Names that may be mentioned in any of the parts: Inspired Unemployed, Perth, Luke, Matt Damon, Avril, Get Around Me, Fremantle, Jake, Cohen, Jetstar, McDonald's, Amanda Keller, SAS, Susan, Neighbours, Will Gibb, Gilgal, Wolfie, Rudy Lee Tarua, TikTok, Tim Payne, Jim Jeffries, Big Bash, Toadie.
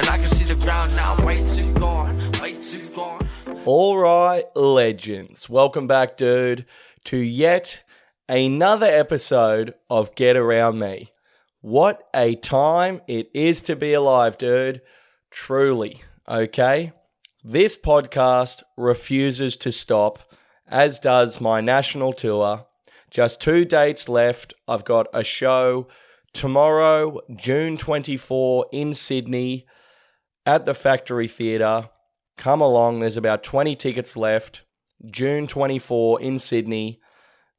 And I can see the ground now, way too gone, way too gone. All right, legends. Welcome back, dude, to yet another episode of Get Around Me. What a time it is to be alive, dude. Truly, okay? This podcast refuses to stop, as does my national tour. Just 2 dates left. I've got a show tomorrow, June 24, in Sydney at the Factory Theatre. Come along. There's about 20 tickets left. June 24 in Sydney.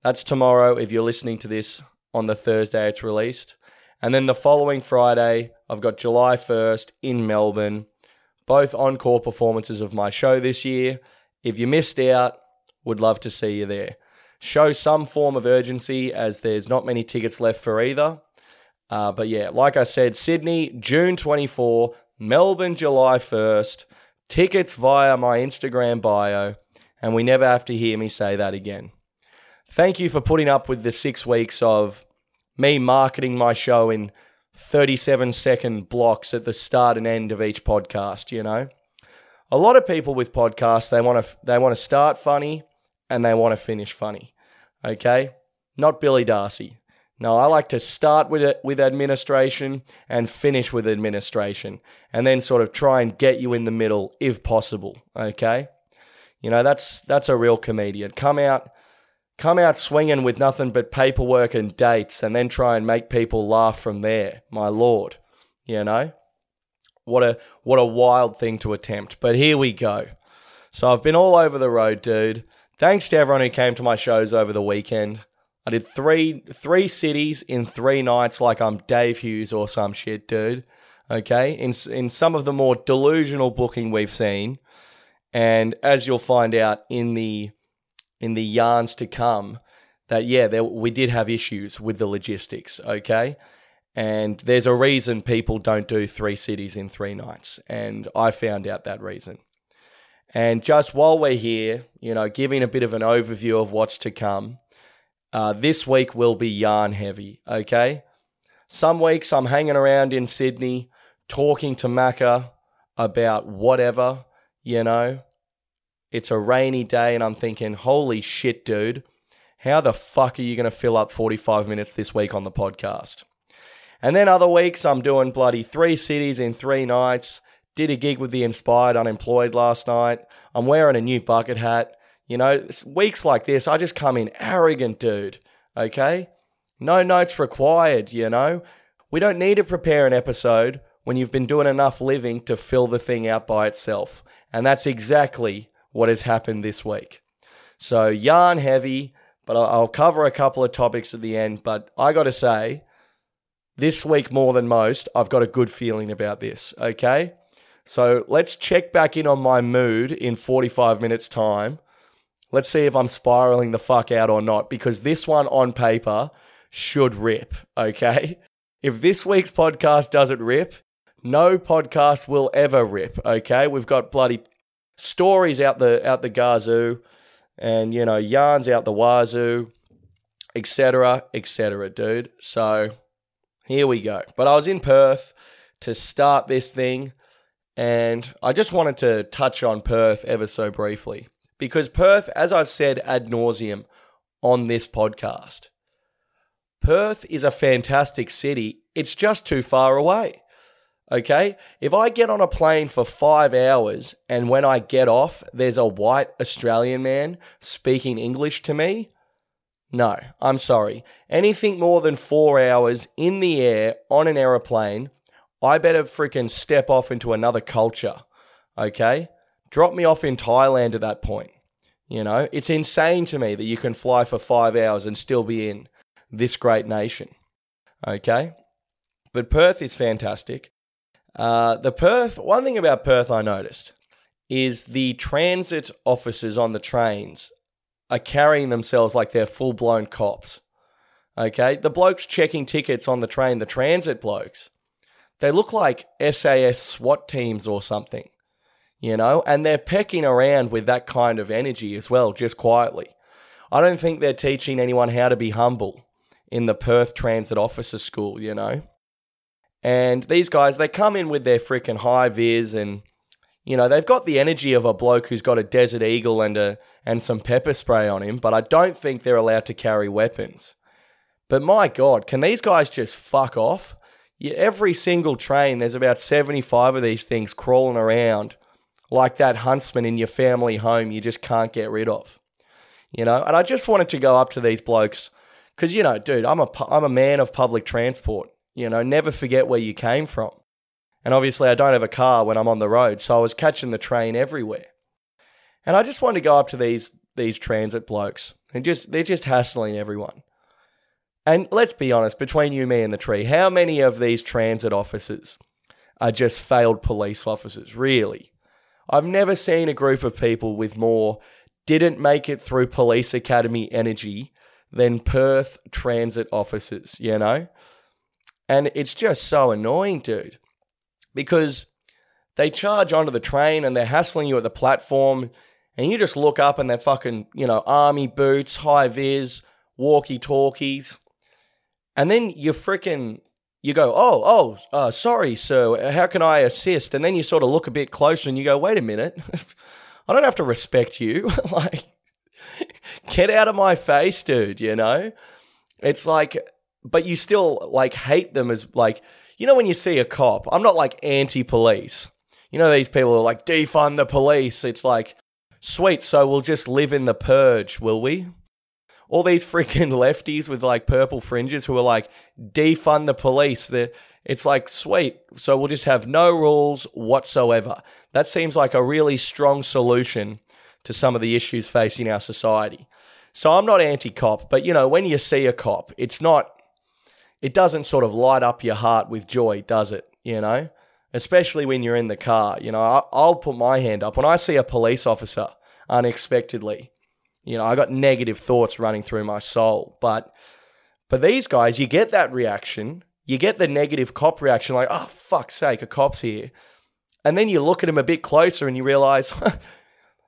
That's tomorrow if you're listening to this on the Thursday it's released. And then the following Friday, I've got July 1st in Melbourne. Both encore performances of my show this year. If you missed out, would love to see you there. Show some form of urgency as there's not many tickets left for either. But yeah, like I said, Sydney, June 24, Melbourne, July 1st. Tickets via my Instagram bio, and we never have to hear me say that again. Thank you for putting up with the 6 weeks of me marketing my show in 37-second blocks at the start and end of each podcast, you know. A lot of people with podcasts, they want to start funny and they want to finish funny, okay? Not Billy Darcy. No, I like to start with administration and finish with administration and then sort of try and get you in the middle if possible, okay? You know, that's a real comedian. Come out swinging with nothing but paperwork and dates and then try and make people laugh from there. My Lord, you know, what a wild thing to attempt. But here we go. So I've been all over the road, dude. Thanks to everyone who came to my shows over the weekend. I did three cities in 3 nights like I'm Dave Hughes or some shit, dude. Okay? In some of the more delusional booking we've seen. And as you'll find out in the yarns to come, that, yeah, we did have issues with the logistics, okay? And there's a reason people don't do 3 cities in 3 nights, and I found out that reason. And just while we're here, you know, giving a bit of an overview of what's to come, this week will be yarn heavy, okay? Some weeks I'm hanging around in Sydney talking to Macca about whatever, you know. It's a rainy day and I'm thinking, holy shit, dude, how the fuck are you going to fill up 45 minutes this week on the podcast? And then other weeks I'm doing bloody 3 cities in 3 nights, did a gig with the Inspired Unemployed last night, I'm wearing a new bucket hat. You know, weeks like this, I just come in arrogant, dude, okay? No notes required, you know? We don't need to prepare an episode when you've been doing enough living to fill the thing out by itself. And that's exactly what has happened this week. So yarn heavy, but I'll cover a couple of topics at the end. But I got to say, this week more than most, I've got a good feeling about this, okay? So let's check back in on my mood in 45 minutes time. Let's see if I'm spiraling the fuck out or not, because this one on paper should rip, okay? If this week's podcast doesn't rip, no podcast will ever rip, okay? We've got bloody stories out the gazoo, and, you know, yarns out the wazoo, etc., dude. So here we go. But I was in Perth to start this thing, and I just wanted to touch on Perth ever so briefly, because Perth, as I've said ad nauseum on this podcast, Perth is a fantastic city. It's just too far away. Okay, if I get on a plane for 5 hours and when I get off, there's a white Australian man speaking English to me, no, I'm sorry. Anything more than 4 hours in the air on an aeroplane, I better freaking step off into another culture, okay? Drop me off in Thailand at that point, you know? It's insane to me that you can fly for 5 hours and still be in this great nation, okay? But Perth is fantastic. One thing about Perth I noticed is the transit officers on the trains are carrying themselves like they're full-blown cops, okay? The blokes checking tickets on the train, the transit blokes, they look like SAS SWAT teams or something, you know? And they're pecking around with that kind of energy as well, just quietly. I don't think they're teaching anyone how to be humble in the Perth Transit Officer School, you know? And these guys, they come in with their freaking high vis and, you know, they've got the energy of a bloke who's got a Desert Eagle and some pepper spray on him, but I don't think they're allowed to carry weapons. But my God, can these guys just fuck off? Yeah, every single train, there's about 75 of these things crawling around like that huntsman in your family home you just can't get rid of, you know? And I just wanted to go up to these blokes because, you know, dude, I'm a man of public transport. You know, never forget where you came from. And obviously I don't have a car when I'm on the road, so I was catching the train everywhere. And I just wanted to go up to these transit blokes and they're just hassling everyone. And let's be honest, between you, me and the tree, how many of these transit officers are just failed police officers, really? I've never seen a group of people with more didn't make it through police academy energy than Perth transit officers, you know? And it's just so annoying, dude, because they charge onto the train and they're hassling you at the platform and you just look up and they're fucking, you know, army boots, high vis, walkie-talkies. And then you go, oh, sorry, sir, how can I assist? And then you sort of look a bit closer and you go, wait a minute, I don't have to respect you. Like, get out of my face, dude, you know? It's like... But you still, like, hate them as, like, you know when you see a cop, I'm not, like, anti-police. You know these people are like, defund the police. It's like, sweet, so we'll just live in the purge, will we? All these freaking lefties with, like, purple fringes who are like, defund the police. It's like, sweet, so we'll just have no rules whatsoever. That seems like a really strong solution to some of the issues facing our society. So I'm not anti-cop, but, you know, when you see a cop, it's not... It doesn't sort of light up your heart with joy, does it? You know, especially when you're in the car, you know, I'll put my hand up when I see a police officer unexpectedly, you know, I got negative thoughts running through my soul, but these guys, you get that reaction, you get the negative cop reaction, like, oh, fuck's sake, a cop's here. And then you look at him a bit closer and you realize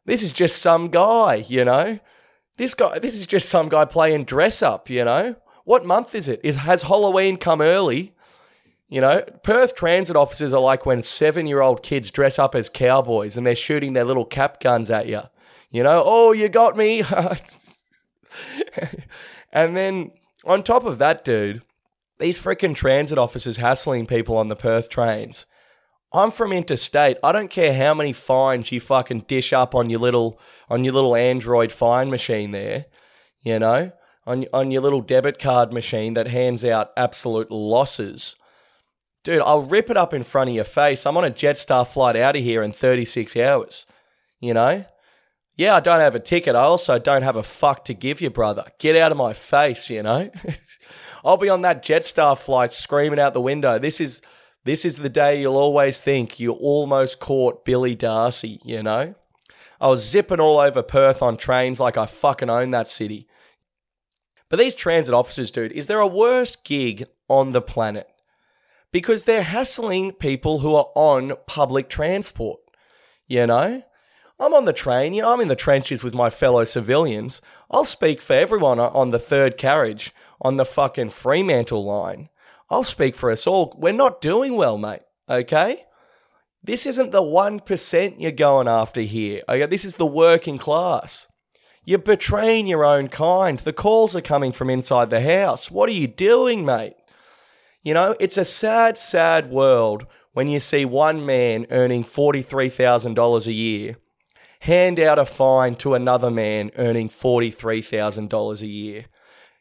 this is just some guy, you know, this is just some guy playing dress up, you know. What month is it? Has Halloween come early? You know, Perth transit officers are like when 7-year-old kids dress up as cowboys and they're shooting their little cap guns at you. You know, oh, you got me. And then on top of that, dude, these freaking transit officers hassling people on the Perth trains. I'm from interstate. I don't care how many fines you fucking dish up on your little Android fine machine there, you know. On your little debit card machine that hands out absolute losses. Dude, I'll rip it up in front of your face. I'm on a Jetstar flight out of here in 36 hours, you know? Yeah, I don't have a ticket. I also don't have a fuck to give you, brother. Get out of my face, you know? I'll be on that Jetstar flight screaming out the window. This is the day you'll always think you almost caught Billy Darcy, you know? I was zipping all over Perth on trains like I fucking own that city. But these transit officers, dude, is there a worse gig on the planet? Because they're hassling people who are on public transport, you know? I'm on the train, you know, I'm in the trenches with my fellow civilians. I'll speak for everyone on the third carriage, on the fucking Fremantle line. I'll speak for us all. We're not doing well, mate, okay? This isn't the 1% you're going after here, okay? This is the working class. You're betraying your own kind. The calls are coming from inside the house. What are you doing, mate? You know, it's a sad, sad world when you see one man earning $43,000 a year hand out a fine to another man earning $43,000 a year.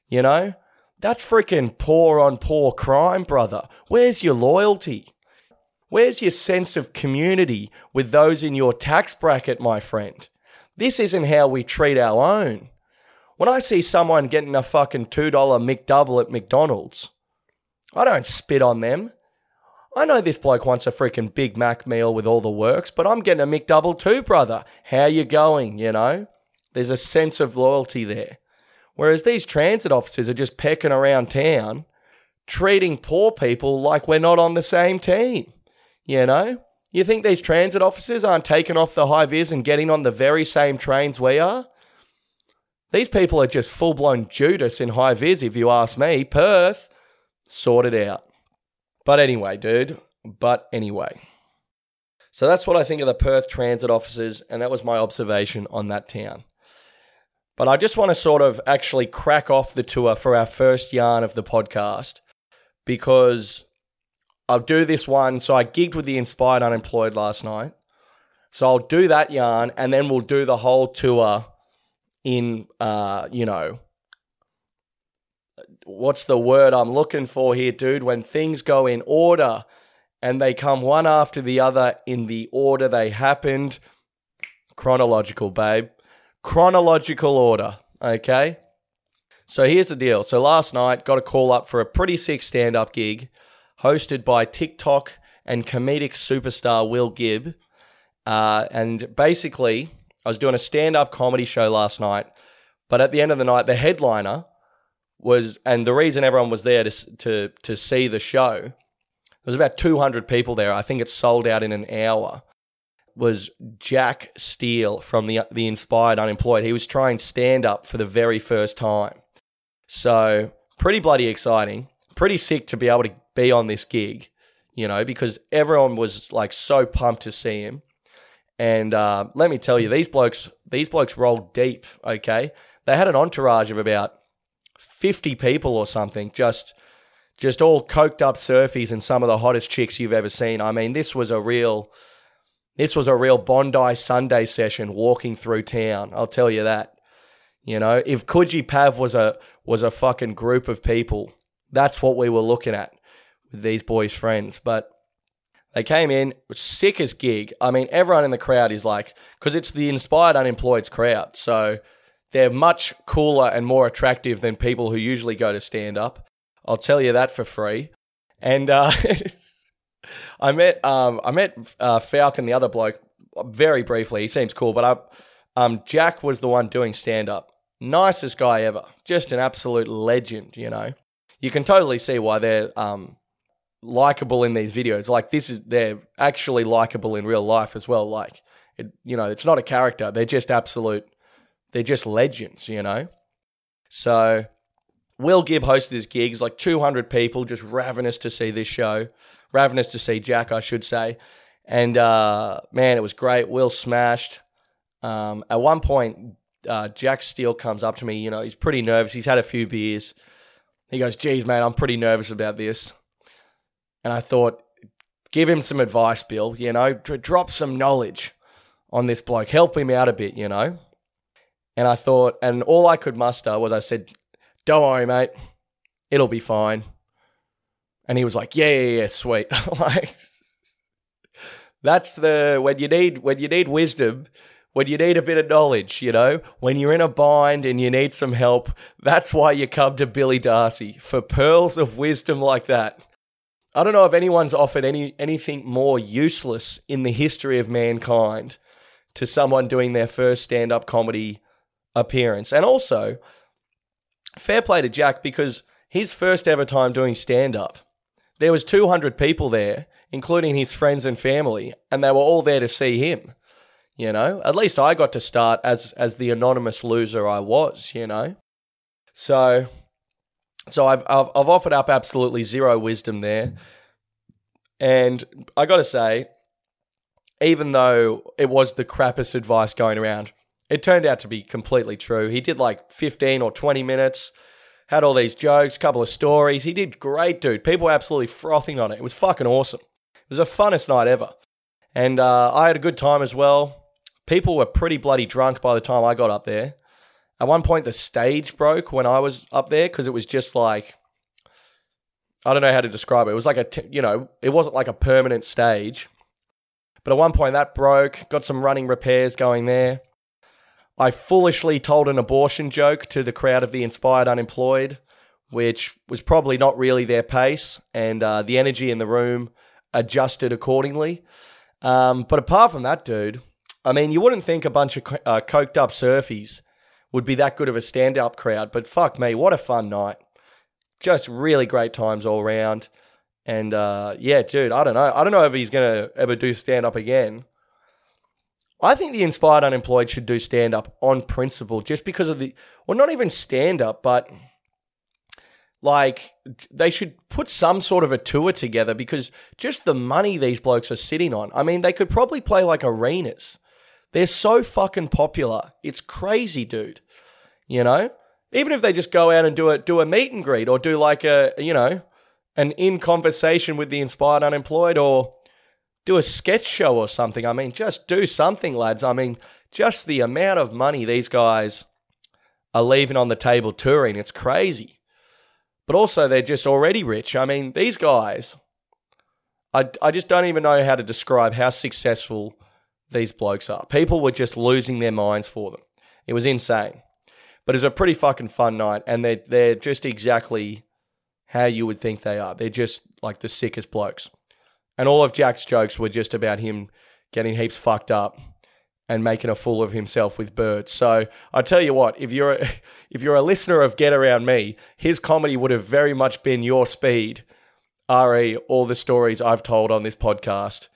You know, that's freaking poor on poor crime, brother. Where's your loyalty? Where's your sense of community with those in your tax bracket, my friend? This isn't how we treat our own. When I see someone getting a fucking $2 McDouble at McDonald's, I don't spit on them. I know this bloke wants a freaking Big Mac meal with all the works, but I'm getting a McDouble too, brother. How you going, you know? There's a sense of loyalty there. Whereas these transit officers are just pecking around town, treating poor people like we're not on the same team, you know? You think these transit officers aren't taking off the high vis and getting on the very same trains we are? These people are just full-blown Judas in high vis, if you ask me. Perth, sort it out. But anyway, dude. But anyway. So that's what I think of the Perth transit officers, and that was my observation on that town. But I just want to sort of actually crack off the tour for our first yarn of the podcast, because I'll do this one. So I gigged with the Inspired Unemployed last night. So I'll do that yarn, and then we'll do the whole tour in, you know, what's the word I'm looking for here, dude? When things go in order and they come one after the other in the order they happened. Chronological, babe. Chronological order, okay? So here's the deal. So last night, got a call up for a pretty sick stand-up gig hosted by TikTok and comedic superstar Will Gibb. And basically, I was doing a stand-up comedy show last night, but at the end of the night, the headliner was, and the reason everyone was there to see the show, there was about 200 people there. I think it sold out in an hour. Was Jack Steele from the Inspired Unemployed. He was trying stand-up for the very first time. So pretty bloody exciting. Pretty sick to be able to be on this gig, you know, because everyone was like so pumped to see him. And let me tell you, these blokes rolled deep, okay? They had an entourage of about 50 people or something, just all coked up surfies and some of the hottest chicks you've ever seen. I mean, this was a real Bondi Sunday session walking through town. I'll tell you that. You know, if Coogee Pav was a fucking group of people, that's what we were looking at with these boys' friends. But they came in, sickest gig. I mean, everyone in the crowd is like, because it's the Inspired Unemployed's crowd. So they're much cooler and more attractive than people who usually go to stand-up. I'll tell you that for free. And I met Falcon, the other bloke, very briefly. He seems cool, but Jack was the one doing stand-up. Nicest guy ever. Just an absolute legend, you know. You can totally see why they're likable in these videos. Like, they're actually likable in real life as well. Like, you know, it's not a character. They're just they're just legends, you know. So Will Gibb hosted his gigs, like 200 people, just ravenous to see this show. Ravenous to see Jack, I should say. And, man, it was great. Will smashed. At one point, Jack Steele comes up to me. You know, he's pretty nervous. He's had a few beers. He goes, geez, man, I'm pretty nervous about this. And I thought, give him some advice, Bill, you know, drop some knowledge on this bloke. Help him out a bit, you know. And I thought, and all I could muster was I said, don't worry, mate. It'll be fine. And he was like, yeah, sweet. Like, that's when you need wisdom, when you need a bit of knowledge, you know, when you're in a bind and you need some help, that's why you come to Billy Darcy for pearls of wisdom like that. I don't know if anyone's offered anything more useless in the history of mankind to someone doing their first stand-up comedy appearance. And also, fair play to Jack, because his first ever time doing stand-up, there was 200 people there, including his friends and family, and they were all there to see him, you know? At least I got to start as the anonymous loser I was, you know? So I've offered up absolutely zero wisdom there. And I got to say, even though it was the crappest advice going around, it turned out to be completely true. He did like 15 or 20 minutes, had all these jokes, couple of stories. He did great, dude. People were absolutely frothing on it. It was fucking awesome. It was the funnest night ever. And I had a good time as well. People were pretty bloody drunk by the time I got up there. At one point, the stage broke when I was up there because it was just like, I don't know how to describe it. It was like it wasn't like a permanent stage. But at one point, that broke. Got some running repairs going there. I foolishly told an abortion joke to the crowd of the Inspired Unemployed, which was probably not really their pace, and the energy in the room adjusted accordingly. But apart from that, dude, I mean, you wouldn't think a bunch of coked up surfies would be that good of a stand-up crowd, but fuck me, what a fun night. Just really great times all around. And yeah, dude, I don't know. I don't know if he's going to ever do stand-up again. I think the Inspired Unemployed should do stand-up on principle just because of not even stand-up, but Like, they should put some sort of a tour together, because just the money these blokes are sitting on. I mean, they could probably play like arenas. They're so fucking popular. It's crazy, dude. You know? Even if they just go out and do a meet and greet, or do like a, you know, an in conversation with the Inspired Unemployed, or do a sketch show or something. I mean, just do something, lads. I mean, just the amount of money these guys are leaving on the table touring. It's crazy. But also, they're just already rich. I mean, these guys, I just don't even know how to describe how successful these blokes are. People were just losing their minds for them. It was insane. But it was a pretty fucking fun night, and they're just exactly how you would think they are. They're just like the sickest blokes. And all of Jack's jokes were just about him getting heaps fucked up and making a fool of himself with birds. So I tell you what, if you're a listener of Get Around Me, his comedy would have very much been your speed, re all the stories I've told on this podcast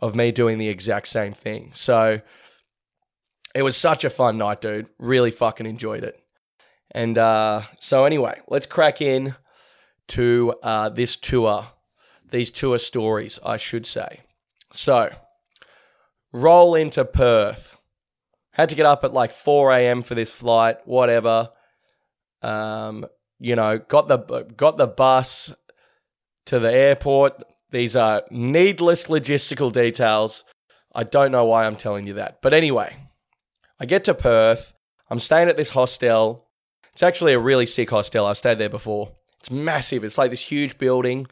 of me doing the exact same thing. So it was such a fun night, dude. Really fucking enjoyed it. And so anyway, let's crack in to this tour, these tour stories, I should say. So, roll into Perth. Had to get up at like 4 a.m. for this flight, whatever. You know, got the bus to the airport. These are needless logistical details. I don't know why I'm telling you that. But anyway, I get to Perth. I'm staying at this hostel. It's actually a really sick hostel. I've stayed there before. It's massive. It's like this huge building.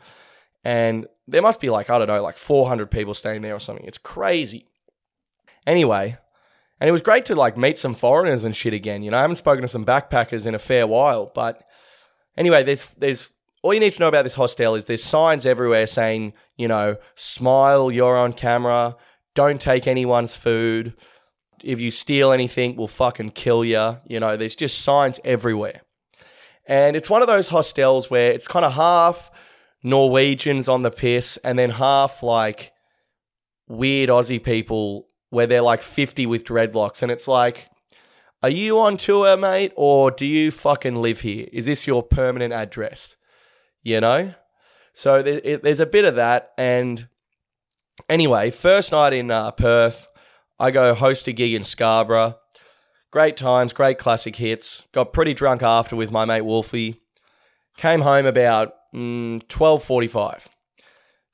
And there must be like, I don't know, like 400 people staying there or something. It's crazy. Anyway, and it was great to like meet some foreigners and shit again. You know, I haven't spoken to some backpackers in a fair while, but anyway, there's all you need to know about this hostel is there's signs everywhere saying, you know, smile, you're on camera, don't take anyone's food. If you steal anything, we'll fucking kill you. You know, there's just signs everywhere. And it's one of those hostels where it's kind of half Norwegians on the piss and then half like weird Aussie people where they're like 50 with dreadlocks, and it's like, are you on tour, mate, or do you fucking live here? Is this your permanent address? You know? So there's a bit of that, and anyway, first night in Perth, I go host a gig in Scarborough. Great times, great classic hits. Got pretty drunk after with my mate Wolfie. Came home about 12:45.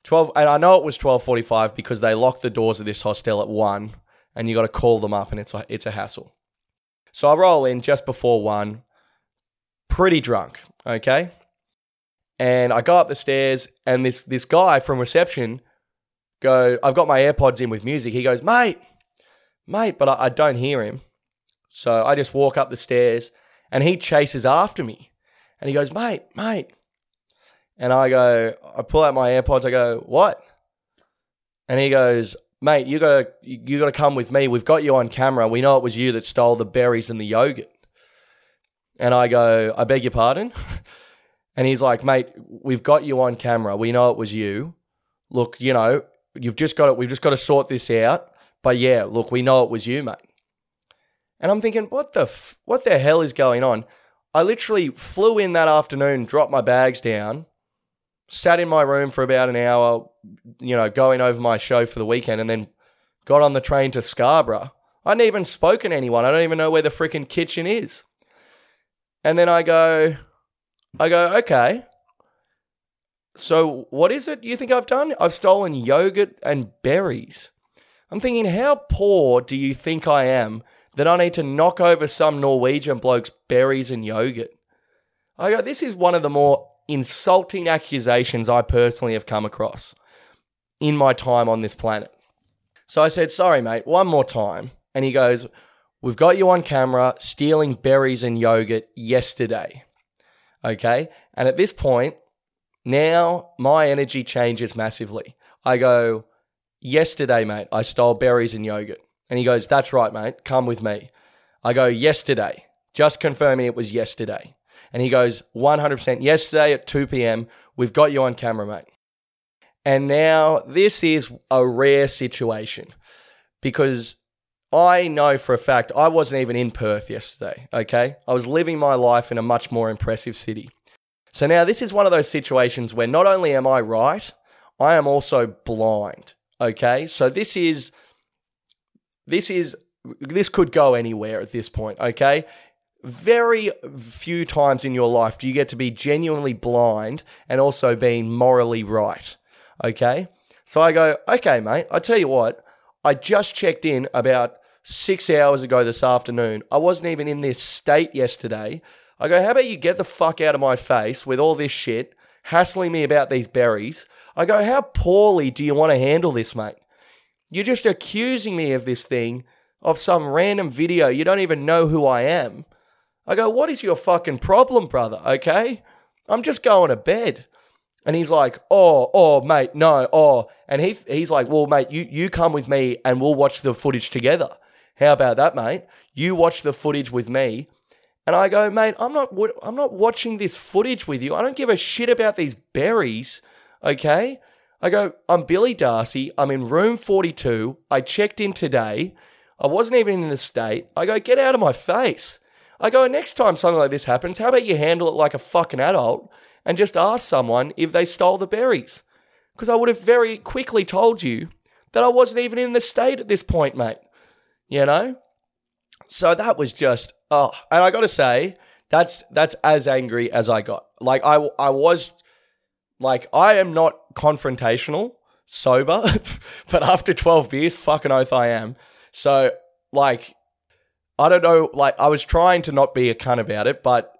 12, and I know it was 12:45 because they locked the doors of this hostel at 1, and you got to call them up, and it's a hassle. So I roll in just before 1, pretty drunk, okay? And I go up the stairs, and this guy from reception I've got my AirPods in with music. He goes, mate, but I don't hear him. So I just walk up the stairs, and he chases after me, and he goes, mate. And I pull out my AirPods. I go, what? And he goes, mate, you gotta come with me. We've got you on camera. We know it was you that stole the berries and the yogurt. And I go, I beg your pardon? And he's like, mate, we've got you on camera. We know it was you. Look, you know, we've just got to sort this out. But yeah, look, we know it was you, mate. And I'm thinking, what the hell is going on? I literally flew in that afternoon, dropped my bags down, sat in my room for about an hour, you know, going over my show for the weekend, and then got on the train to Scarborough. I hadn't even spoken to anyone. I don't even know where the freaking kitchen is. And then I go, okay, so what is it you think I've done? I've stolen yogurt and berries. I'm thinking, how poor do you think I am that I need to knock over some Norwegian bloke's berries and yogurt? I go, this is one of the more insulting accusations I personally have come across in my time on this planet. So I said, sorry, mate, one more time. And he goes, we've got you on camera stealing berries and yogurt yesterday. Okay. And at this point, now my energy changes massively. I go, yesterday, mate, I stole berries and yogurt. And he goes, that's right, mate, come with me. I go, yesterday, just confirming it was yesterday. And he goes, 100% yesterday at 2 p.m., we've got you on camera, mate. And now this is a rare situation because I know for a fact I wasn't even in Perth yesterday, okay? I was living my life in a much more impressive city. So now this is one of those situations where not only am I right, I am also blind, okay? So this could go anywhere at this point, okay? Very few times in your life do you get to be genuinely blind and also being morally right, okay? So I go, okay, mate, I tell you what, I just checked in about 6 hours ago this afternoon. I wasn't even in this state yesterday. I go, how about you get the fuck out of my face with all this shit, hassling me about these berries. I go, how poorly do you want to handle this, mate? You're just accusing me of this thing, of some random video. You don't even know who I am. I go, what is your fucking problem, brother, okay? I'm just going to bed. And he's like, mate, no, And he's like, well, mate, you come with me and we'll watch the footage together. How about that, mate? You watch the footage with me. And I go, mate, I'm not watching this footage with you. I don't give a shit about these berries, okay? I go, I'm Billy Darcy. I'm in room 42. I checked in today. I wasn't even in the state. I go, get out of my face. I go, next time something like this happens, how about you handle it like a fucking adult and just ask someone if they stole the berries? Because I would have very quickly told you that I wasn't even in the state at this point, mate. You know? So that was just, and I got to say, that's as angry as I got. Like, I was, like, I am not confrontational, sober, but after 12 beers, fucking oath I am. So, like, I don't know, like, I was trying to not be a cunt about it, but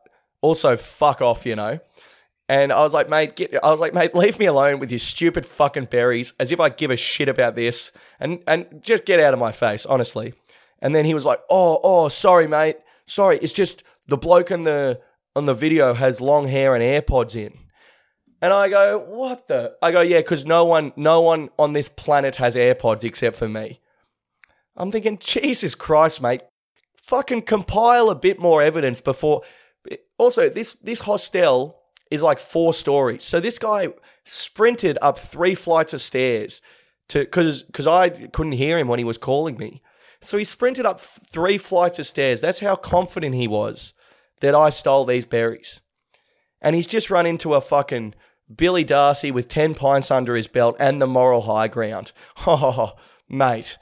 also fuck off, you know? And I was like, mate, leave me alone with your stupid fucking berries, as if I give a shit about this, and just get out of my face, honestly. And then he was like, sorry, mate. Sorry, it's just the bloke on the video has long hair and AirPods in. And I go, what the? I go, yeah, because no one on this planet has AirPods except for me. I'm thinking, Jesus Christ, mate, fucking compile a bit more evidence before. Also, this hostel is like 4 stories. So this guy sprinted up 3 flights of stairs because I couldn't hear him when he was calling me. So he sprinted up 3 flights of stairs. That's how confident he was that I stole these berries. And he's just run into a fucking Billy Darcy with 10 pints under his belt and the moral high ground. Oh, mate,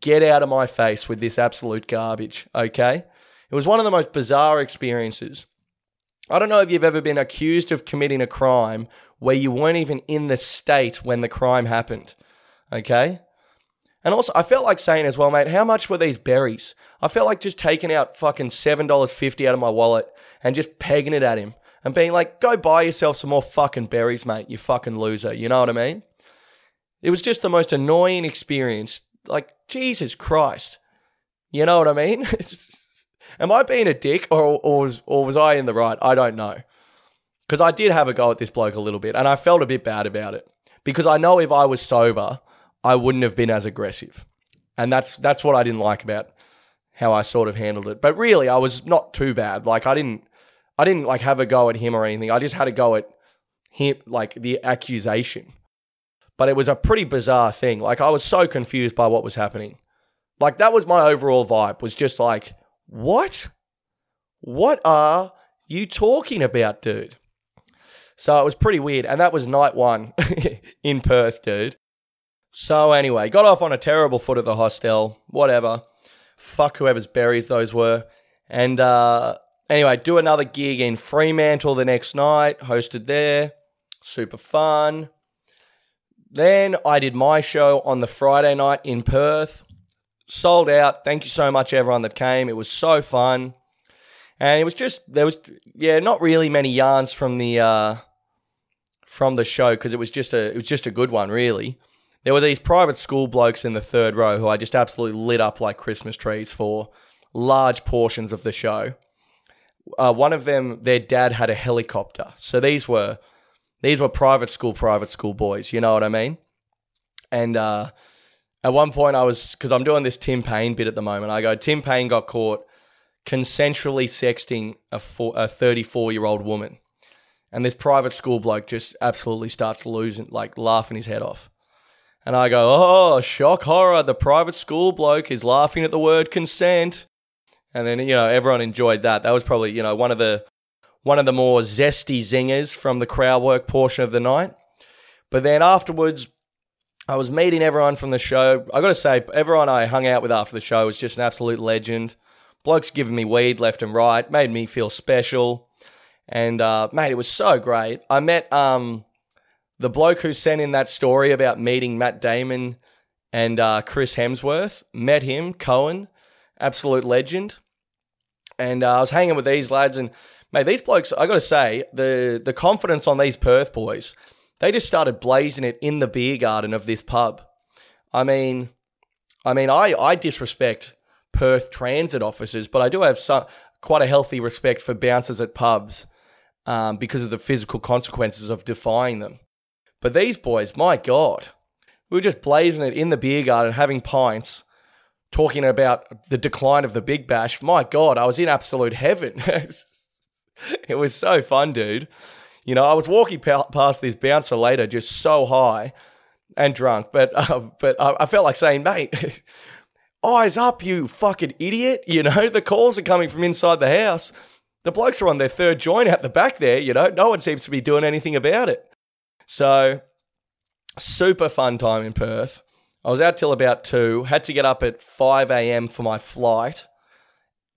get out of my face with this absolute garbage, okay? It was one of the most bizarre experiences. I don't know if you've ever been accused of committing a crime where you weren't even in the state when the crime happened, okay? And also, I felt like saying as well, mate, how much were these berries? I felt like just taking out fucking $7.50 out of my wallet and just pegging it at him and being like, go buy yourself some more fucking berries, mate, you fucking loser. You know what I mean? It was just the most annoying experience. Like, Jesus Christ. You know what I mean? Am I being a dick or was I in the right? I don't know. Because I did have a go at this bloke a little bit and I felt a bit bad about it because I know if I was sober, I wouldn't have been as aggressive. And that's what I didn't like about how I sort of handled it. But really, I was not too bad. Like, I didn't like have a go at him or anything. I just had a go at him, like the accusation. But it was a pretty bizarre thing. Like, I was so confused by what was happening. Like, that was my overall vibe, was just like, what? What are you talking about, dude? So it was pretty weird. And that was night one in Perth, dude. So anyway, got off on a terrible foot at the hostel, whatever. Fuck whoever's berries those were. And anyway, do another gig in Fremantle the next night, hosted there, super fun. Then I did my show on the Friday night in Perth, sold out. Thank you so much, everyone that came. It was so fun. And it was just, there was, yeah, not really many yarns from the show because it was just a good one, really. There were these private school blokes in the third row who I just absolutely lit up like Christmas trees for large portions of the show. One of them, their dad had a helicopter. So these were private school boys, you know what I mean? And at one point because I'm doing this Tim Payne bit at the moment, I go, Tim Payne got caught consensually sexting a 34-year-old woman. And this private school bloke just absolutely starts losing, like laughing his head off. And I go, oh, shock horror, the private school bloke is laughing at the word consent. And then, you know, everyone enjoyed that. That was probably, you know, one of the one of the more zesty zingers from the crowd work portion of the night. But then afterwards, I was meeting everyone from the show. I got to say, everyone I hung out with after the show was just an absolute legend. Blokes giving me weed left and right, made me feel special. And, mate, it was so great. I met the bloke who sent in that story about meeting Matt Damon and Chris Hemsworth. Met him, Cohen, absolute legend. And I was hanging with these lads. And, mate, these blokes, I got to say, the confidence on these Perth boys, they just started blazing it in the beer garden of this pub. I disrespect Perth transit officers, but I do have quite a healthy respect for bouncers at pubs because of the physical consequences of defying them. But these boys, my God, we were just blazing it in the beer garden, having pints, talking about the decline of the Big Bash. My God, I was in absolute heaven. It was so fun, dude. You know, I was walking past this bouncer later, just so high and drunk, but I felt like saying, mate, eyes up, you fucking idiot. You know, the calls are coming from inside the house. The blokes are on their third joint out the back there, you know. No one seems to be doing anything about it. So, super fun time in Perth. I was out till about 2, had to get up at 5 a.m. for my flight,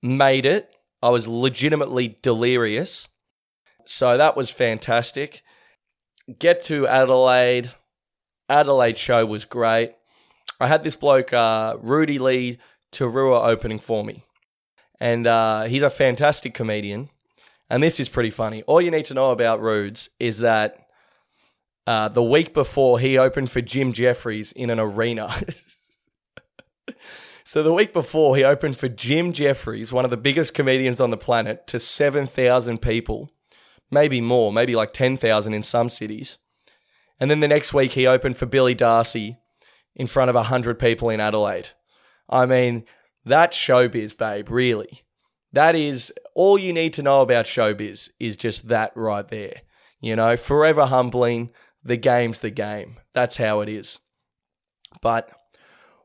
made it. I was legitimately delirious. So that was fantastic. Get to Adelaide. Adelaide show was great. I had this bloke, Rudy Lee Tarua, opening for me. And he's a fantastic comedian. And this is pretty funny. All you need to know about Rudes is that the week before, he opened for Jim Jeffries in an arena. So the week before, he opened for Jim Jeffries, one of the biggest comedians on the planet, to 7,000 people. Maybe more, maybe like 10,000 in some cities. And then the next week he opened for Billy Darcy in front of 100 people in Adelaide. I mean, that's showbiz, babe, really. That is all you need to know about showbiz is just that right there. You know, forever humbling, the game's the game. That's how it is. But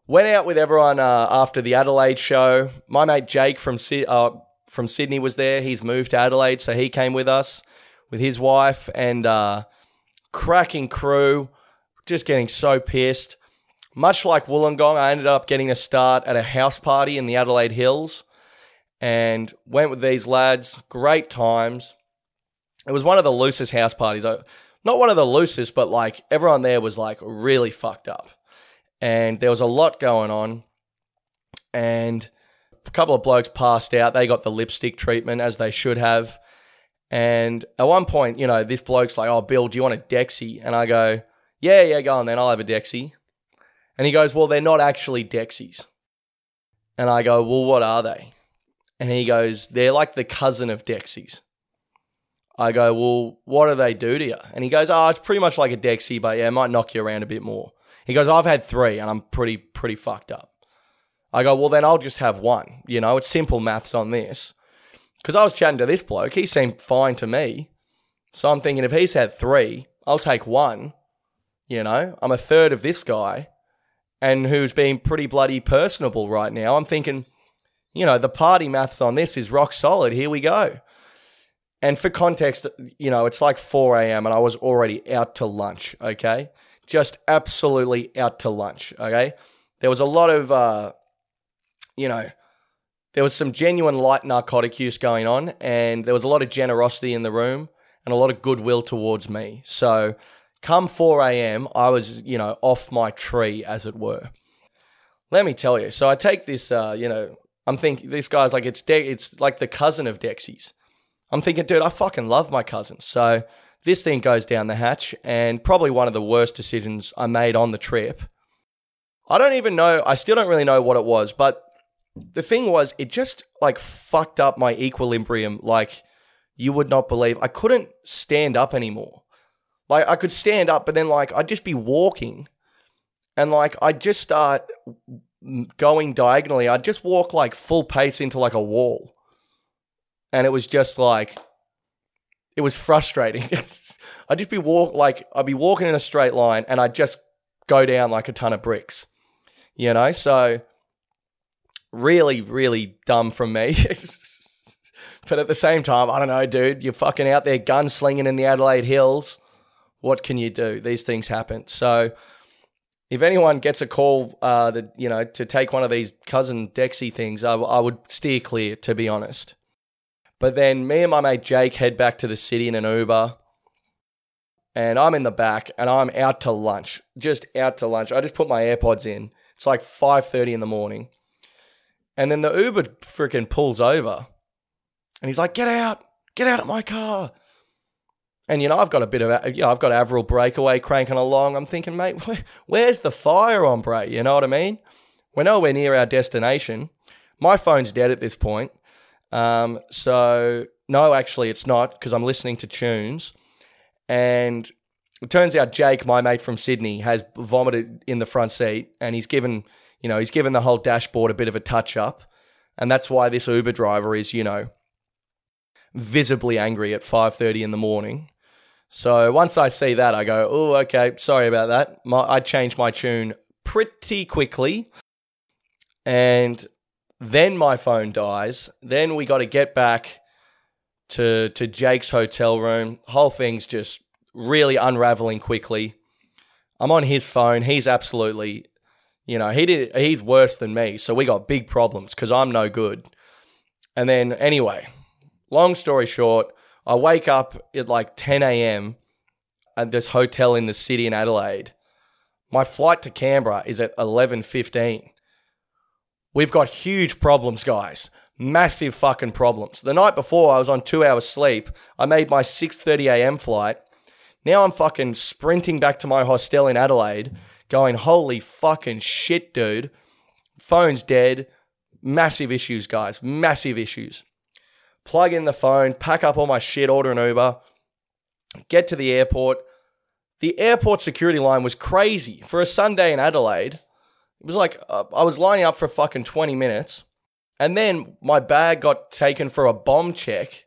went out with everyone after the Adelaide show. My mate Jake from Sydney was there. He's moved to Adelaide, so he came with us, with his wife, and cracking crew, just getting so pissed. Much like Wollongong, I ended up getting a start at a house party in the Adelaide Hills and went with these lads. Great times. It was one of the loosest house parties. Not one of the loosest, but like everyone there was like really fucked up. And there was a lot going on. And a couple of blokes passed out. They got the lipstick treatment, as they should have. And at one point, you know, this bloke's like, oh, Bill, do you want a Dexie? And I go, yeah, go on then. I'll have a Dexie. And he goes, well, they're not actually Dexies. And I go, well, what are they? And he goes, they're like the cousin of Dexies. I go, well, what do they do to you? And he goes, oh, it's pretty much like a Dexie, but yeah, it might knock you around a bit more. He goes, I've had 3 and I'm pretty fucked up. I go, well, then I'll just have 1. You know, it's simple maths on this. Because I was chatting to this bloke. He seemed fine to me. So I'm thinking if he's had 3, I'll take 1. You know, I'm a third of this guy and who's being pretty bloody personable right now. I'm thinking, you know, the party maths on this is rock solid. Here we go. And for context, you know, it's like 4 a.m. and I was already out to lunch, okay? Just absolutely out to lunch, okay? There was a lot of... you know, there was some genuine light narcotic use going on and there was a lot of generosity in the room and a lot of goodwill towards me. So come 4 a.m., I was, you know, off my tree, as it were. Let me tell you. So I take this, you know, I'm thinking this guy's like, it's like the cousin of Dexies. I'm thinking, dude, I fucking love my cousins. So this thing goes down the hatch and probably one of the worst decisions I made on the trip. I don't even know. I still don't really know what it was, but the thing was, it just like fucked up my equilibrium like you would not believe. I couldn't stand up anymore. Like I could stand up, but then like I'd just be walking and like I'd just start going diagonally. I'd just walk like full pace into like a wall. And it was just like, it was frustrating. I'd just be walking in a straight line and I'd just go down like a ton of bricks, you know? So... really, really dumb from me. But at the same time, I don't know, dude, you're fucking out there gunslinging in the Adelaide Hills. What can you do? These things happen. So if anyone gets a call that, you know, to take one of these cousin Dexy things, I would steer clear, to be honest. But then me and my mate Jake head back to the city in an Uber, and I'm in the back and I'm out to lunch, just out to lunch. I just put my AirPods in. It's like 5:30 in the morning. And then the Uber freaking pulls over and he's like, get out of my car. And, you know, I've got a bit of, you know, I've got Avril Breakaway cranking along. I'm thinking, mate, where's the fire on break? You know what I mean? We're nowhere near our destination. My phone's dead at this point. So, no, actually it's not, because I'm listening to tunes. And it turns out Jake, my mate from Sydney, has vomited in the front seat, and he's given, you know, he's given the whole dashboard a bit of a touch up. And that's why this Uber driver is, you know, visibly angry at 5:30 in the morning. So once I see that, I go, oh, okay, sorry about that. I changed my tune pretty quickly. And then my phone dies. Then we got to get back to Jake's hotel room. Whole thing's just really unraveling quickly. I'm on his phone. He's absolutely, you know, he's worse than me. So we got big problems because I'm no good. And then anyway, long story short, I wake up at like 10 a.m. at this hotel in the city in Adelaide. My flight to Canberra is at 11:15. We've got huge problems, guys. Massive fucking problems. The night before, I was on 2 hours sleep. I made my 6:30 a.m. flight. Now I'm fucking sprinting back to my hostel in Adelaide going, holy fucking shit, dude. Phone's dead. Massive issues, guys. Massive issues. Plug in the phone, pack up all my shit, order an Uber, get to the airport. The airport security line was crazy. For a Sunday in Adelaide, it was like I was lining up for fucking 20 minutes. And then my bag got taken for a bomb check,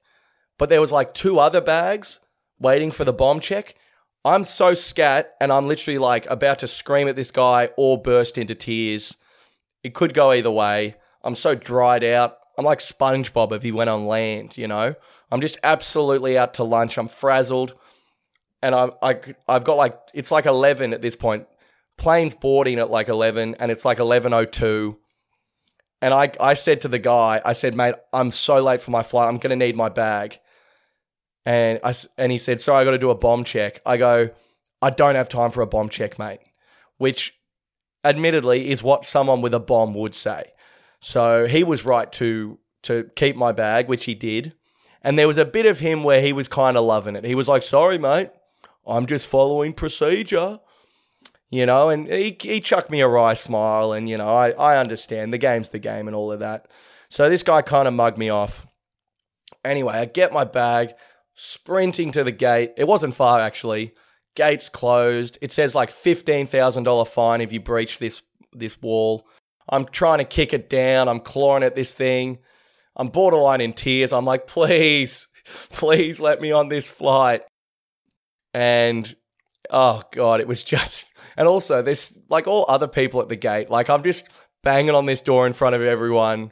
but there was like two other bags waiting for the bomb check. I'm so scat, and I'm literally like about to scream at this guy or burst into tears. It could go either way. I'm so dried out. I'm like SpongeBob if he went on land, you know? I'm just absolutely out to lunch. I'm frazzled. And I've got like, it's like 11 at this point. Plane's boarding at like 11, and it's like 11:02. And I said to the guy, I said, mate, I'm so late for my flight. I'm going to need my bag. And he said, sorry, I got to do a bomb check. I go, I don't have time for a bomb check, mate, which admittedly is what someone with a bomb would say. So he was right to keep my bag, which he did. And there was a bit of him where he was kind of loving it. He was like, sorry, mate, I'm just following procedure. You know, and he chucked me a wry smile, and, you know, I understand. The game's the game and all of that. So this guy kind of mugged me off. Anyway, I get my bag, sprinting to the gate. It wasn't far, actually. Gate's closed. It says like $15,000 fine if you breach this wall. I'm trying to kick it down. I'm clawing at this thing. I'm borderline in tears. I'm like, please, please let me on this flight. And oh God, it was just, and also there's like all other people at the gate. Like I'm just banging on this door in front of everyone.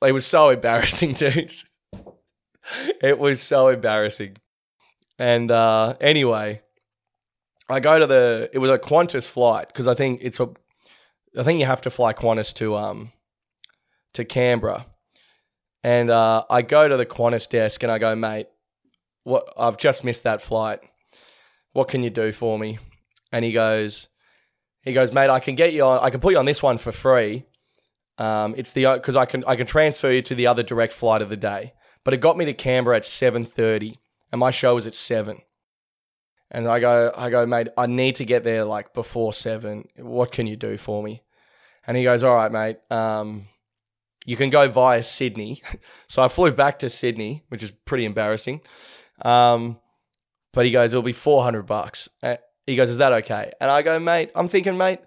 It was so embarrassing, dude. It was so embarrassing. And anyway, I go to it was a Qantas flight, because I think you have to fly Qantas to Canberra. And I go to the Qantas desk and I go, mate, what, I've just missed that flight. What can you do for me? And he goes, mate, I can put you on this one for free. It's because I can transfer you to the other direct flight of the day. But it got me to Canberra at 7:30, and my show was at 7. And I go, mate, I need to get there like before 7. What can you do for me? And he goes, all right, mate, you can go via Sydney. So I flew back to Sydney, which is pretty embarrassing. But he goes, it'll be $400. He goes, is that okay? And I go, mate, I'm thinking, mate.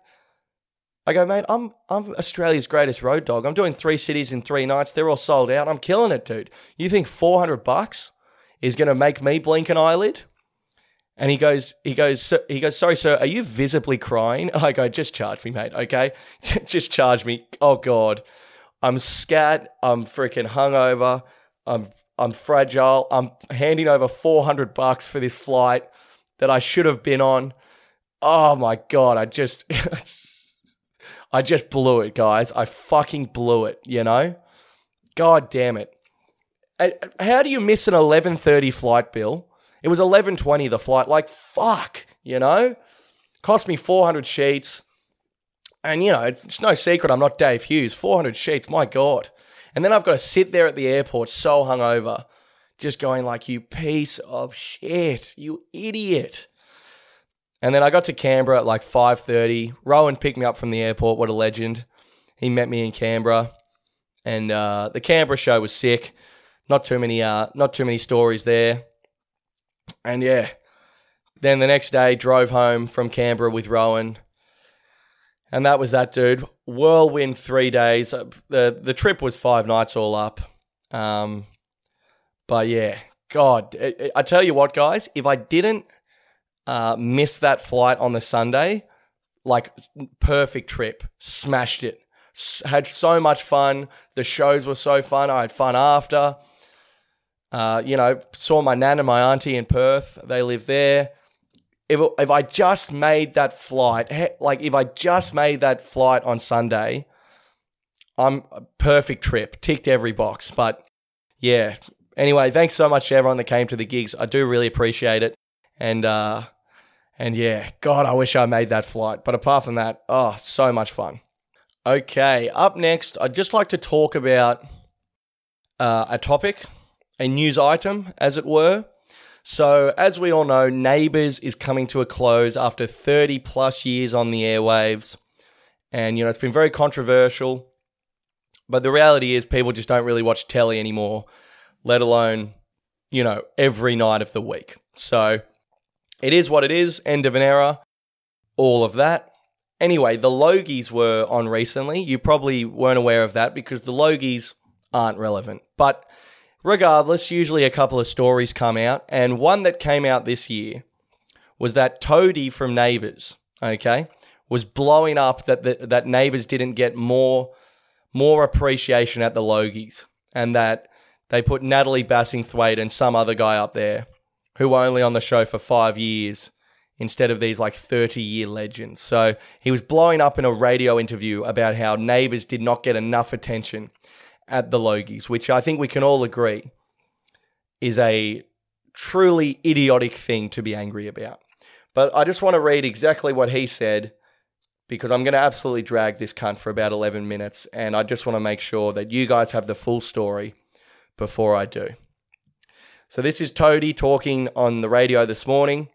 I go, mate, I'm Australia's greatest road dog. I'm doing 3 cities in 3 nights. They're all sold out. I'm killing it, dude. You think $400 is going to make me blink an eyelid? And he goes, sorry, sir, are you visibly crying? And I go, just charge me, mate. Okay. Just charge me. Oh God. I'm scat. I'm freaking hungover. I'm I'm fragile. I'm handing over $400 for this flight that I should have been on. Oh my God. I just blew it, guys. I fucking blew it, you know? God damn it. How do you miss an 11:30 flight, Bill? It was 11:20, the flight. Like, fuck, you know? Cost me 400 sheets. And, you know, it's no secret I'm not Dave Hughes. 400 sheets, my God. And then I've got to sit there at the airport so hungover, just going like, you piece of shit, you idiot. And then I got to Canberra at like 5:30. Rowan picked me up from the airport. What a legend. He met me in Canberra. And the Canberra show was sick. Not too many stories there. And yeah, then the next day drove home from Canberra with Rowan. And that was that, dude. Whirlwind 3 days. The trip was 5 nights all up. But yeah, God, I tell you what, guys, if I didn't miss that flight on the Sunday, like, perfect trip, smashed it. Had so much fun. The shows were so fun. I had fun after. You know, saw my nan and my auntie in Perth. They live there. If I just made that flight, like if I just made that flight on Sunday, I'm a perfect trip. Ticked every box. But yeah. Anyway, thanks so much to everyone that came to the gigs. I do really appreciate it. And yeah, God, I wish I made that flight. But apart from that, oh, so much fun. Okay, up next, I'd just like to talk about a topic, a news item, as it were. So, as we all know, Neighbours is coming to a close after 30 plus years on the airwaves. And, you know, it's been very controversial. But the reality is people just don't really watch telly anymore, let alone, you know, every night of the week. So, it is what it is, end of an era, all of that. Anyway, the Logies were on recently. You probably weren't aware of that because the Logies aren't relevant. But regardless, usually a couple of stories come out. And one that came out this year was that Toadie from Neighbours, okay, was blowing up that Neighbours didn't get more appreciation at the Logies and that they put Natalie Bassingthwaighte and some other guy up there who were only on the show for 5 years instead of these like 30-year legends. So he was blowing up in a radio interview about how Neighbours did not get enough attention at the Logies, which I think we can all agree is a truly idiotic thing to be angry about. But I just want to read exactly what he said because I'm going to absolutely drag this cunt for about 11 minutes and I just want to make sure that you guys have the full story before I do. So this is Toadie talking on the radio this morning.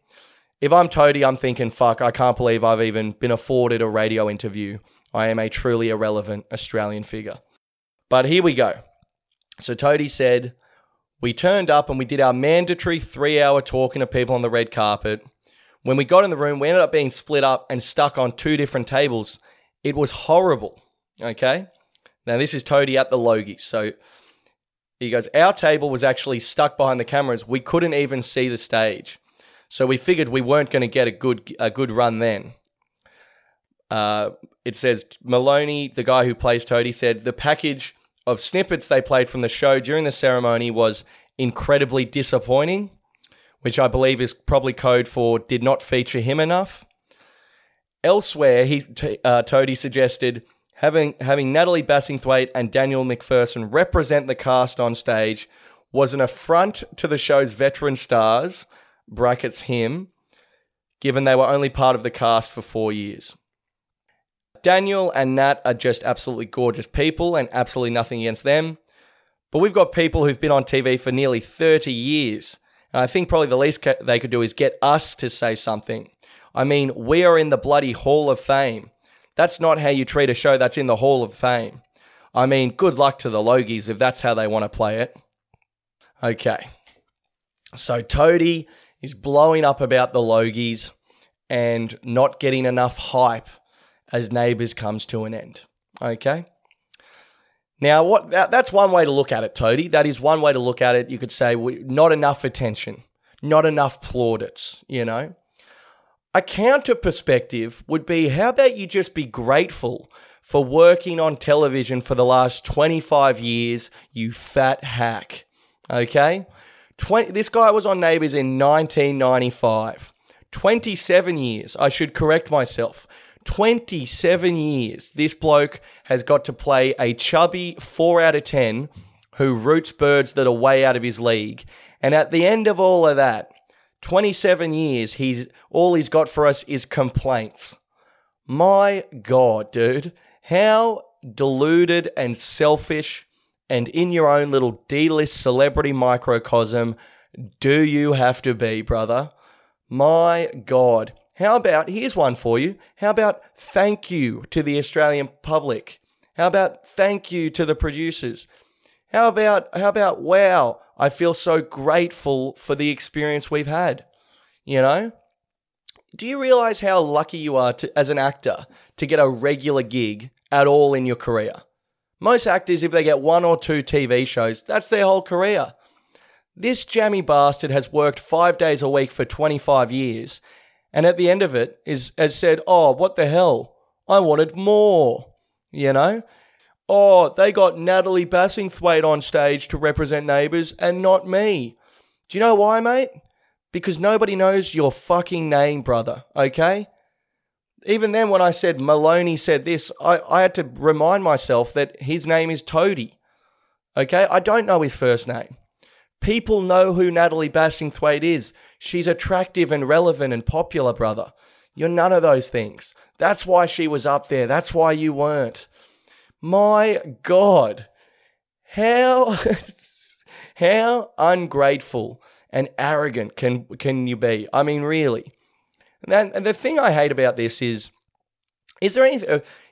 If I'm Toadie, I'm thinking, fuck, I can't believe I've even been afforded a radio interview. I am a truly irrelevant Australian figure. But here we go. So Toadie said, we turned up and we did our mandatory 3-hour talking to people on the red carpet. When we got in the room, we ended up being split up and stuck on 2 different tables. It was horrible, okay? Now this is Toadie at the Logies. So he goes, our table was actually stuck behind the cameras. We couldn't even see the stage. So we figured we weren't going to get a good run then. It says, Maloney, the guy who plays Toadie, said the package of snippets they played from the show during the ceremony was incredibly disappointing, which I believe is probably code for did not feature him enough. Elsewhere, Toadie suggested having Natalie Bassingthwaighte and Daniel McPherson represent the cast on stage was an affront to the show's veteran stars, brackets him, given they were only part of the cast for 4 years. Daniel and Nat are just absolutely gorgeous people and absolutely nothing against them. But we've got people who've been on TV for nearly 30 years. And I think probably the least they could do is get us to say something. I mean, we are in the bloody Hall of Fame. That's not how you treat a show that's in the Hall of Fame. I mean, good luck to the Logies if that's how they want to play it. Okay. So Toadie is blowing up about the Logies and not getting enough hype as Neighbours comes to an end, okay? Now, that's one way to look at it, Toadie. That is one way to look at it. You could say, not enough attention, not enough plaudits, you know? A counter perspective would be, how about you just be grateful for working on television for the last 25 years, you fat hack, Okay. This guy was on Neighbours in 1995. 27 years. I should correct myself. 27 years. This bloke has got to play a chubby 4 out of 10 who roots birds that are way out of his league. And at the end of all of that, 27 years, all he's got for us is complaints. My God, dude. How deluded and selfish and in your own little D-list celebrity microcosm do you have to be, brother? My God. How about, here's one for you. How about thank you to the Australian public? How about thank you to the producers? How about wow, I feel so grateful for the experience we've had, you know? Do you realize how lucky you are as an actor to get a regular gig at all in your career? Most actors, if they get 1 or 2 TV shows, that's their whole career. This jammy bastard has worked 5 days a week for 25 years and at the end of it has said, oh, what the hell? I wanted more, you know? Oh, they got Natalie Bassingthwaighte on stage to represent Neighbours and not me. Do you know why, mate? Because nobody knows your fucking name, brother, okay? Even then when I said Maloney said this, I had to remind myself that his name is Toadie, okay? I don't know his first name. People know who Natalie Bassingthwaighte is. She's attractive and relevant and popular, brother. You're none of those things. That's why she was up there. That's why you weren't. My God, how ungrateful and arrogant can you be? I mean, really. And the thing I hate about this is there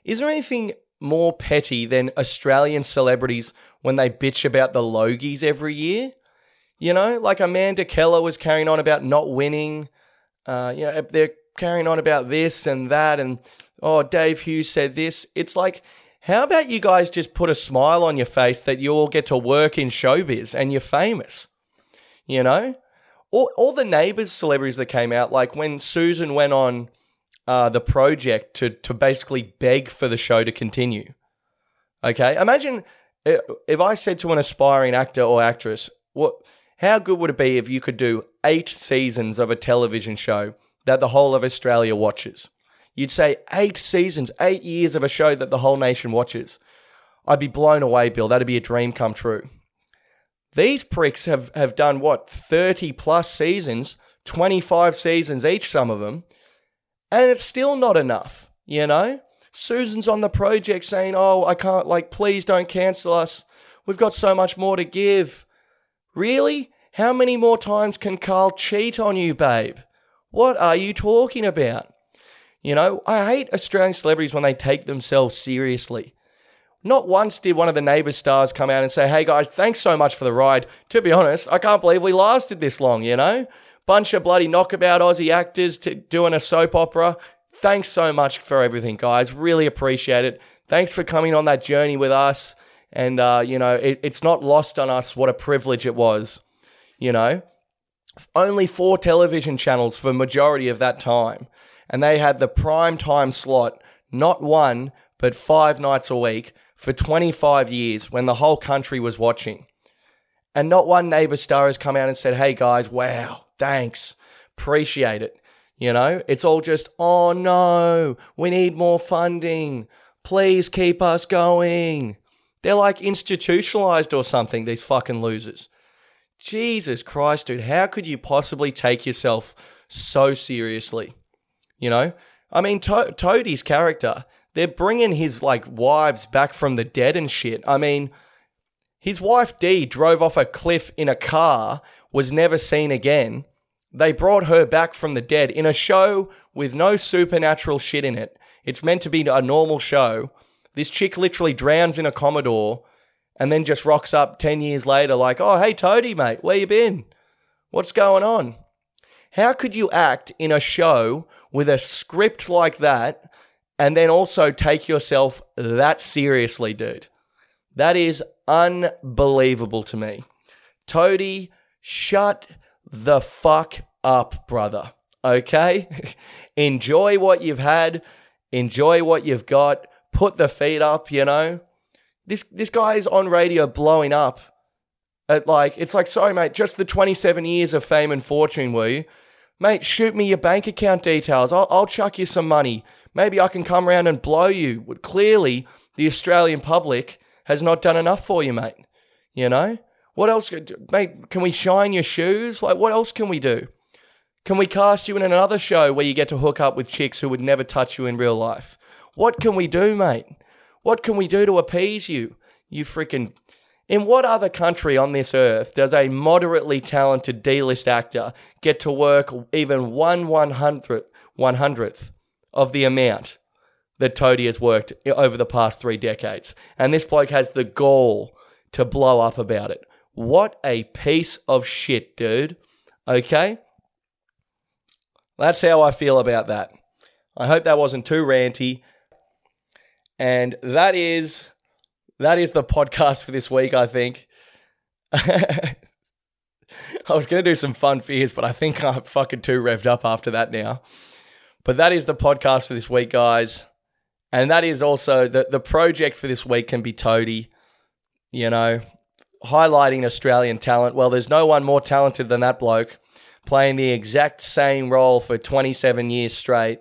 anything more petty than Australian celebrities when they bitch about the Logies every year? You know, like Amanda Keller was carrying on about not winning. You know, they're carrying on about this and that, and oh, Dave Hughes said this. It's like, how about you guys just put a smile on your face that you all get to work in showbiz and you're famous, you know? All the Neighbours celebrities that came out, like when Susan went on The Project to basically beg for the show to continue, okay? Imagine if I said to an aspiring actor or actress, how good would it be if you could do 8 seasons of a television show that the whole of Australia watches? You'd say 8 seasons, 8 years of a show that the whole nation watches. I'd be blown away, Bill. That'd be a dream come true. These pricks have done, what, 30 plus seasons, 25 seasons each, some of them, and it's still not enough, you know? Susan's on The Project saying, oh, I can't, like, please don't cancel us. We've got so much more to give. Really? How many more times can Carl cheat on you, babe? What are you talking about? You know, I hate Australian celebrities when they take themselves seriously. Not once did one of the Neighbours stars come out and say, hey guys, thanks so much for the ride. To be honest, I can't believe we lasted this long, you know? Bunch of bloody knockabout Aussie actors doing a soap opera. Thanks so much for everything, guys. Really appreciate it. Thanks for coming on that journey with us. And, you know, it's not lost on us what a privilege it was, you know? Only 4 television channels for majority of that time. And they had the prime time slot, not 1, but 5 nights a week for 25 years when the whole country was watching. And not one Neighbours star has come out and said, hey guys, wow, thanks, appreciate it. You know, it's all just, oh no, we need more funding. Please keep us going. They're like institutionalized or something, these fucking losers. Jesus Christ, dude, how could you possibly take yourself so seriously? You know, I mean, Toadie's character, they're bringing his, like, wives back from the dead and shit. I mean, his wife Dee drove off a cliff in a car, was never seen again. They brought her back from the dead in a show with no supernatural shit in it. It's meant to be a normal show. This chick literally drowns in a Commodore and then just rocks up 10 years later like, oh, hey, Toadie, mate, where you been? What's going on? How could you act in a show with a script like that and then also take yourself that seriously, dude? That is unbelievable to me. Toadie, shut the fuck up, brother, okay? Enjoy what you've had. Enjoy what you've got. Put the feet up, you know? This guy is on radio blowing up at like, it's like, sorry, mate, just the 27 years of fame and fortune, will you? Mate, shoot me your bank account details. I'll chuck you some money. Maybe I can come around and blow you. Clearly, the Australian public has not done enough for you, mate. You know? What else? Mate, can we shine your shoes? Like, what else can we do? Can we cast you in another show where you get to hook up with chicks who would never touch you in real life? What can we do, mate? What can we do to appease you? You freaking... In what other country on this earth does a moderately talented D-list actor get to work even 1/100th of the amount that Toadie has worked over the past 3 decades? And this bloke has the gall to blow up about it. What a piece of shit, dude. Okay? That's how I feel about that. I hope that wasn't too ranty. And that is the podcast for this week, I think. I was going to do some fun fears, but I think I'm fucking too revved up after that now. But that is the podcast for this week, guys. And that is also the project for this week can be Toadie, you know, highlighting Australian talent. Well, there's no one more talented than that bloke playing the exact same role for 27 years straight,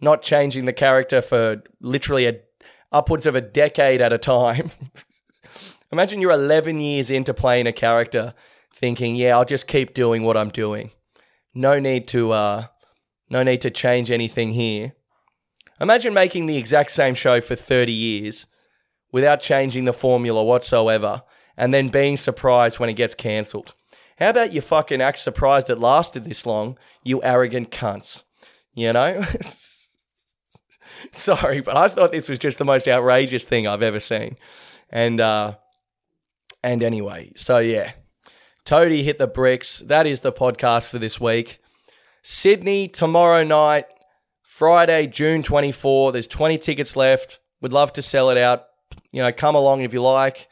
not changing the character for literally upwards of a decade at a time. Imagine you're 11 years into playing a character thinking, yeah, I'll just keep doing what I'm doing. No need to change anything here. Imagine making the exact same show for 30 years without changing the formula whatsoever and then being surprised when it gets cancelled. How about you fucking act surprised it lasted this long, you arrogant cunts? You know? Sorry, but I thought this was just the most outrageous thing I've ever seen. And anyway, so yeah. Toadie hit the bricks. That is the podcast for this week. Sydney tomorrow night, Friday, June 24. There's 20 tickets left. Would love to sell it out. You know, come along if you like.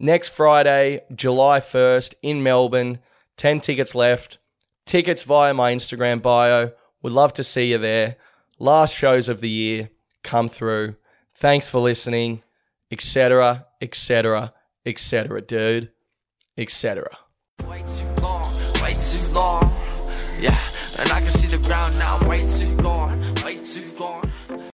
Next Friday, July 1st in Melbourne. 10 tickets left. Tickets via my Instagram bio. Would love to see you there. Last shows of the year, come through. Thanks for listening, etc., etc., etc., dude, etc. Way too long, way too long. Yeah, and I can see the ground now. Way too gone, way too gone.